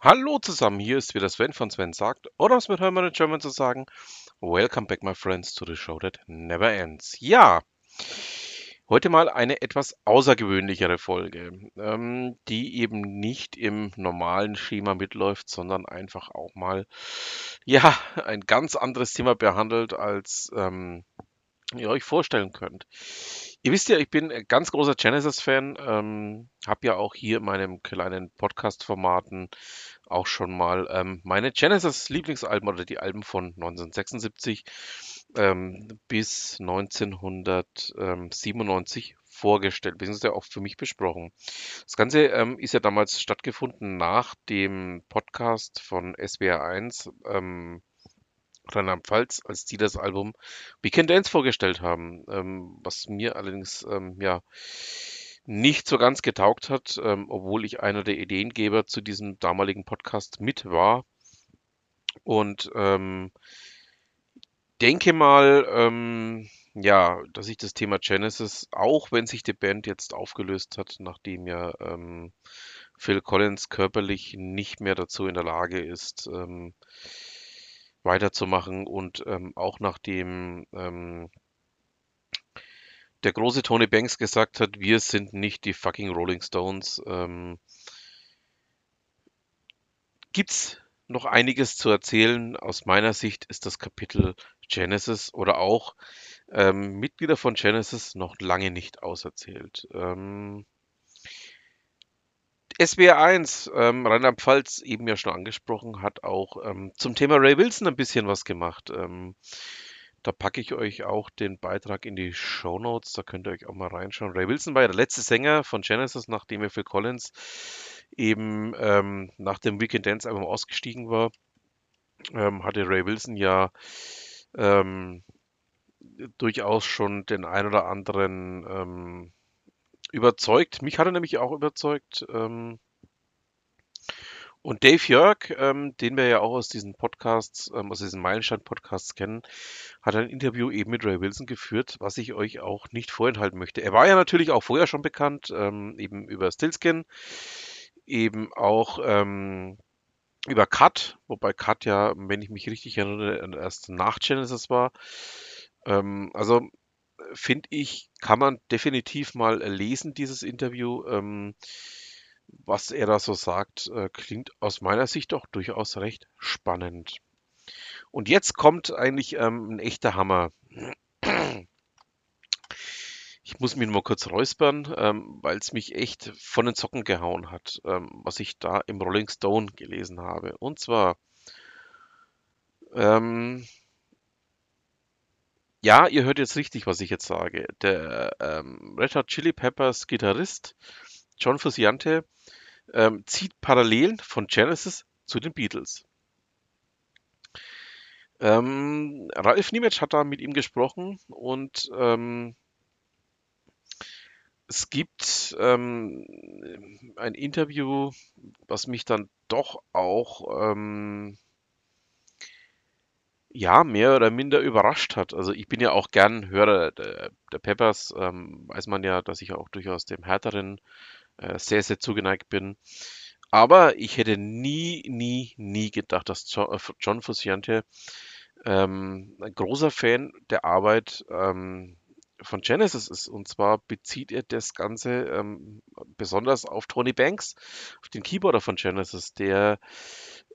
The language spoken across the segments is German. Hallo zusammen, hier ist wieder Sven von Sven sagt, oder um es mit Hermann und German zu sagen, welcome back my friends to the show that never ends. Ja, heute mal eine etwas außergewöhnlichere Folge, die eben nicht im normalen Schema mitläuft, sondern einfach auch mal, ja, ein ganz anderes Thema behandelt, als ihr euch vorstellen könnt. Ihr wisst ja, ich bin ein ganz großer Genesis-Fan, habe ja auch hier in meinem kleinen Podcast-Formaten auch schon mal meine Genesis-Lieblingsalben oder die Alben von 1976 bis 1997 vorgestellt, beziehungsweise auch für mich besprochen. Das Ganze ist ja damals stattgefunden nach dem Podcast von SWR1, Rheinland-Pfalz, als die das Album We Can Dance vorgestellt haben, was mir allerdings ja nicht so ganz getaugt hat, obwohl ich einer der Ideengeber zu diesem damaligen Podcast mit war. Und denke mal, ja, dass ich das Thema Genesis, auch wenn sich die Band jetzt aufgelöst hat, nachdem ja Phil Collins körperlich nicht mehr dazu in der Lage ist, weiterzumachen, und auch nachdem der große Tony Banks gesagt hat, wir sind nicht die fucking Rolling Stones, gibt's noch einiges zu erzählen. Aus meiner Sicht ist das Kapitel Genesis oder auch Mitglieder von Genesis noch lange nicht auserzählt. SWR1, Rheinland-Pfalz, eben ja schon angesprochen, hat auch zum Thema Ray Wilson ein bisschen was gemacht. Da packe ich euch auch den Beitrag in die Shownotes, da könnt ihr euch auch mal reinschauen. Ray Wilson war ja der letzte Sänger von Genesis, nachdem er Phil Collins eben nach dem We Can Dance Album ausgestiegen war. Hatte Ray Wilson ja durchaus schon den ein oder anderen überzeugt. Mich hat er nämlich auch überzeugt. Und Dave Jörg, den wir ja auch aus diesen Podcasts, aus diesen Meilenstein-Podcasts kennen, hat ein Interview eben mit Ray Wilson geführt, was ich euch auch nicht vorenthalten möchte. Er war ja natürlich auch vorher schon bekannt, eben über Stillskin, eben auch über Cut, wobei Cut ja, wenn ich mich richtig erinnere, erst nach Genesis war. Also finde ich, kann man definitiv mal lesen, dieses Interview. Was er da so sagt, klingt aus meiner Sicht doch durchaus recht spannend. Und jetzt kommt eigentlich ein echter Hammer. Ich muss mich mal kurz räuspern, weil es mich echt von den Socken gehauen hat, was ich da im Rolling Stone gelesen habe. Und zwar... ja, ihr hört jetzt richtig, was ich jetzt sage. Der Red Hot Chili Peppers Gitarrist John Frusciante zieht Parallelen von Genesis zu den Beatles. Ralf Niemetsch hat da mit ihm gesprochen, und es gibt ein Interview, was mich dann doch auch... ja, mehr oder minder überrascht hat. Also ich bin ja auch gern Hörer der Peppers, weiß man ja, dass ich auch durchaus dem Härteren sehr, sehr zugeneigt bin. Aber ich hätte nie gedacht, dass John Frusciante ein großer Fan der Arbeit von Genesis ist. Und zwar bezieht er das Ganze besonders auf Tony Banks, auf den Keyboarder von Genesis, der...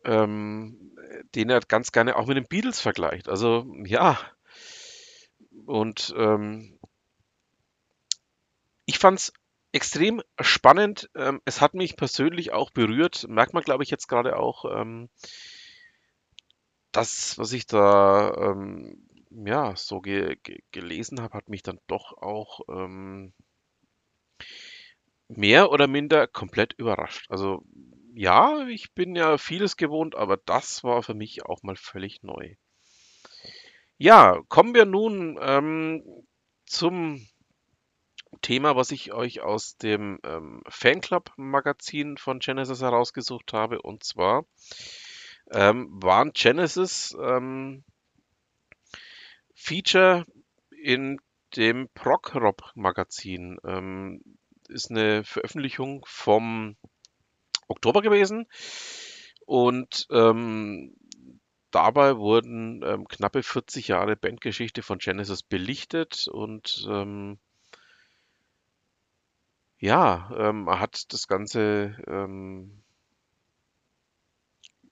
den er ganz gerne auch mit den Beatles vergleicht. Also ja, und ich fand es extrem spannend. Es hat mich persönlich auch berührt, merkt man, glaube ich, jetzt gerade auch, das, was ich da ja, so gelesen habe, hat mich dann doch auch mehr oder minder komplett überrascht. Also ja, ich bin ja vieles gewohnt, aber das war für mich auch mal völlig neu. Ja, kommen wir nun zum Thema, was ich euch aus dem Fanclub-Magazin von Genesis herausgesucht habe. Und zwar waren Genesis Feature in dem Prog-Rob-Magazin. Ist eine Veröffentlichung vom Oktober gewesen, Und dabei wurden knappe 40 Jahre Bandgeschichte von Genesis belichtet und hat das Ganze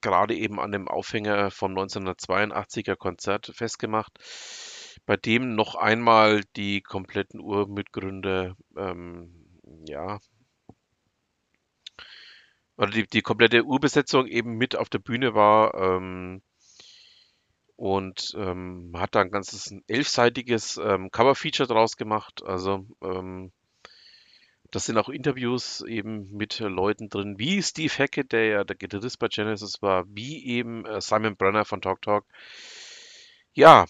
gerade eben an dem Aufhänger vom 1982er Konzert festgemacht, bei dem noch einmal die kompletten Urmitgründer, oder die komplette Urbesetzung eben mit auf der Bühne war, und hat da ein ganzes 11-seitiges Cover-Feature draus gemacht, also das sind auch Interviews eben mit Leuten drin, wie Steve Hackett, der ja der Gitarrist bei Genesis war, wie eben Simon Brenner von Talk Talk. Ja,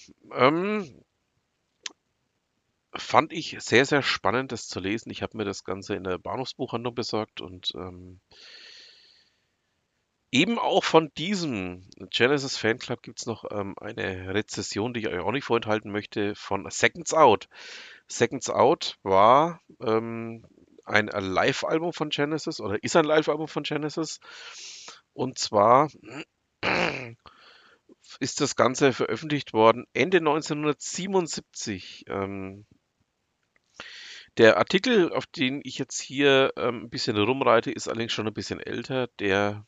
fand ich sehr, sehr spannend, das zu lesen. Ich habe mir das Ganze in der Bahnhofsbuchhandlung besorgt und eben auch von diesem Genesis Fanclub gibt es noch eine Rezession, die ich euch auch nicht vorenthalten möchte, von Seconds Out. Seconds Out war ein Live-Album von Genesis oder ist ein Live-Album von Genesis, und zwar ist das Ganze veröffentlicht worden Ende 1977. Der Artikel, auf den ich jetzt hier ein bisschen rumreite, ist allerdings schon ein bisschen älter. Der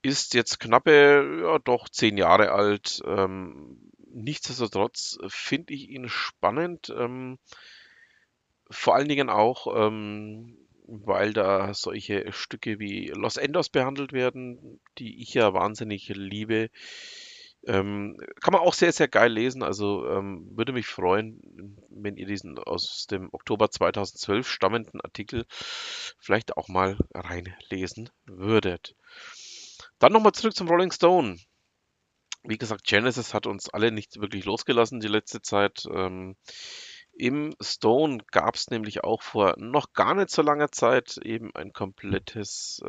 ist jetzt knappe, doch 10 Jahre alt. Nichtsdestotrotz finde ich ihn spannend. Vor allen Dingen auch, weil da solche Stücke wie Los Endos behandelt werden, die ich ja wahnsinnig liebe. Kann man auch sehr, sehr geil lesen. Also würde mich freuen, wenn ihr diesen aus dem Oktober 2012 stammenden Artikel vielleicht auch mal reinlesen würdet. Dann nochmal zurück zum Rolling Stone. Wie gesagt, Genesis hat uns alle nicht wirklich losgelassen die letzte Zeit. Im Stone gab es nämlich auch vor noch gar nicht so langer Zeit eben ein komplettes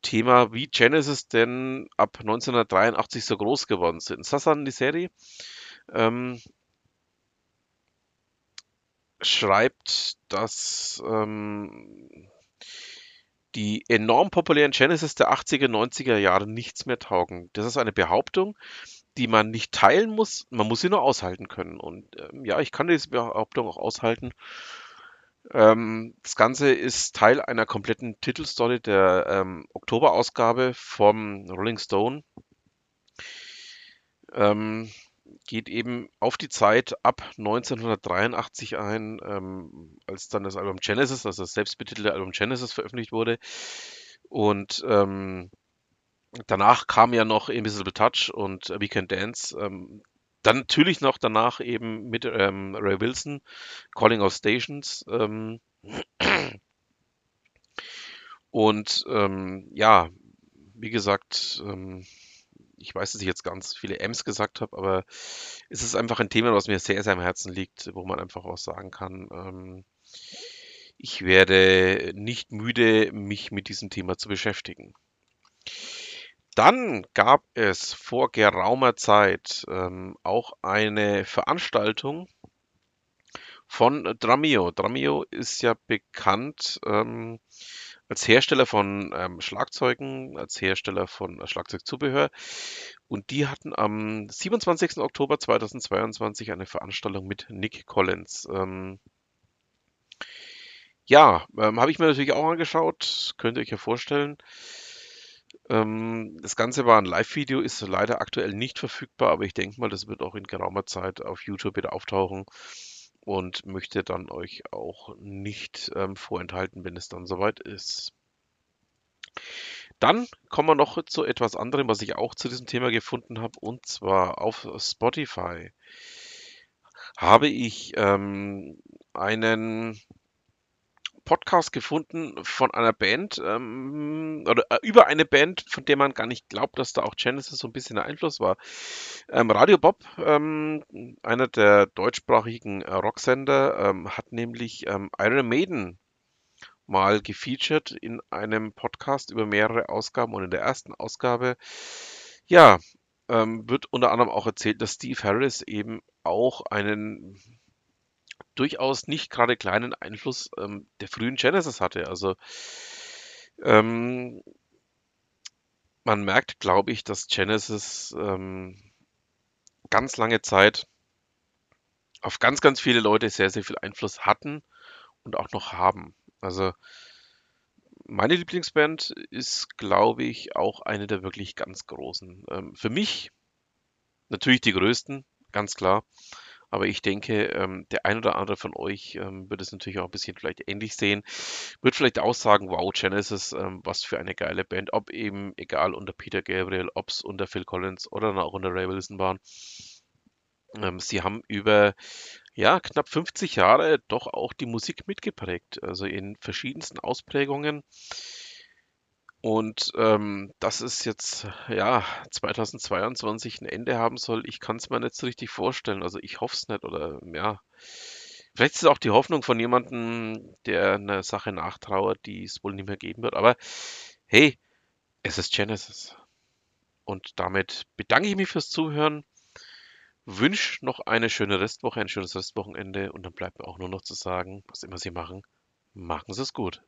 Thema, wie Genesis denn ab 1983 so groß geworden sind. Sasan Nisseri schreibt, dass die enorm populären Genesis der 80er, 90er Jahre nichts mehr taugen. Das ist eine Behauptung, die man nicht teilen muss, man muss sie nur aushalten können. Und ich kann diese Behauptung auch aushalten. Das Ganze ist Teil einer kompletten Titelstory der Oktoberausgabe vom Rolling Stone. Geht eben auf die Zeit ab 1983 ein, als dann das Album Genesis, also das selbstbetitelte Album Genesis, veröffentlicht wurde. Und danach kam ja noch Invisible Touch und We Can Dance. Dann natürlich noch danach eben mit Ray Wilson, Calling All Stations. Wie gesagt, ich weiß, dass ich jetzt ganz viele M's gesagt habe, aber es ist einfach ein Thema, was mir sehr, sehr am Herzen liegt, wo man einfach auch sagen kann, ich werde nicht müde, mich mit diesem Thema zu beschäftigen. Dann gab es vor geraumer Zeit auch eine Veranstaltung von Drameo. Drameo ist ja bekannt als Hersteller von Schlagzeugen, als Hersteller von Schlagzeugzubehör. Und die hatten am 27. Oktober 2022 eine Veranstaltung mit Nick Collins. Habe ich mir natürlich auch angeschaut, könnt ihr euch ja vorstellen. Das Ganze war ein Live-Video, ist leider aktuell nicht verfügbar, aber ich denke mal, das wird auch in geraumer Zeit auf YouTube wieder auftauchen und möchte dann euch auch nicht vorenthalten, wenn es dann soweit ist. Dann kommen wir noch zu etwas anderem, was ich auch zu diesem Thema gefunden habe, und zwar auf Spotify habe ich einen Podcast gefunden von einer Band oder über eine Band, von der man gar nicht glaubt, dass da auch Genesis so ein bisschen der Einfluss war. Radio Bob, einer der deutschsprachigen Rocksender, hat nämlich Iron Maiden mal gefeatured in einem Podcast über mehrere Ausgaben, und in der ersten Ausgabe wird unter anderem auch erzählt, dass Steve Harris eben auch einen durchaus nicht gerade kleinen Einfluss der frühen Genesis hatte. Also Man merkt, glaube ich, dass Genesis ganz lange Zeit auf ganz, ganz viele Leute sehr, sehr viel Einfluss hatten und auch noch haben. Also meine Lieblingsband ist, glaube ich, auch eine der wirklich ganz großen. Für mich natürlich die größten, ganz klar. Aber ich denke, der ein oder andere von euch wird es natürlich auch ein bisschen vielleicht ähnlich sehen. Wird vielleicht auch sagen, wow, Genesis, was für eine geile Band. Ob eben, egal, unter Peter Gabriel, ob es unter Phil Collins oder auch unter Ray Wilson waren. Sie haben über knapp 50 Jahre doch auch die Musik mitgeprägt. Also in verschiedensten Ausprägungen. Und dass es jetzt 2022 ein Ende haben soll, ich kann es mir nicht so richtig vorstellen. Also ich hoffe es nicht oder vielleicht ist es auch die Hoffnung von jemandem, der einer Sache nachtrauert, die es wohl nicht mehr geben wird. Aber hey, es ist Genesis. Und damit bedanke ich mich fürs Zuhören. Wünsche noch eine schöne Restwoche, ein schönes Restwochenende. Und dann bleibt mir auch nur noch zu sagen, was immer Sie machen, machen Sie es gut.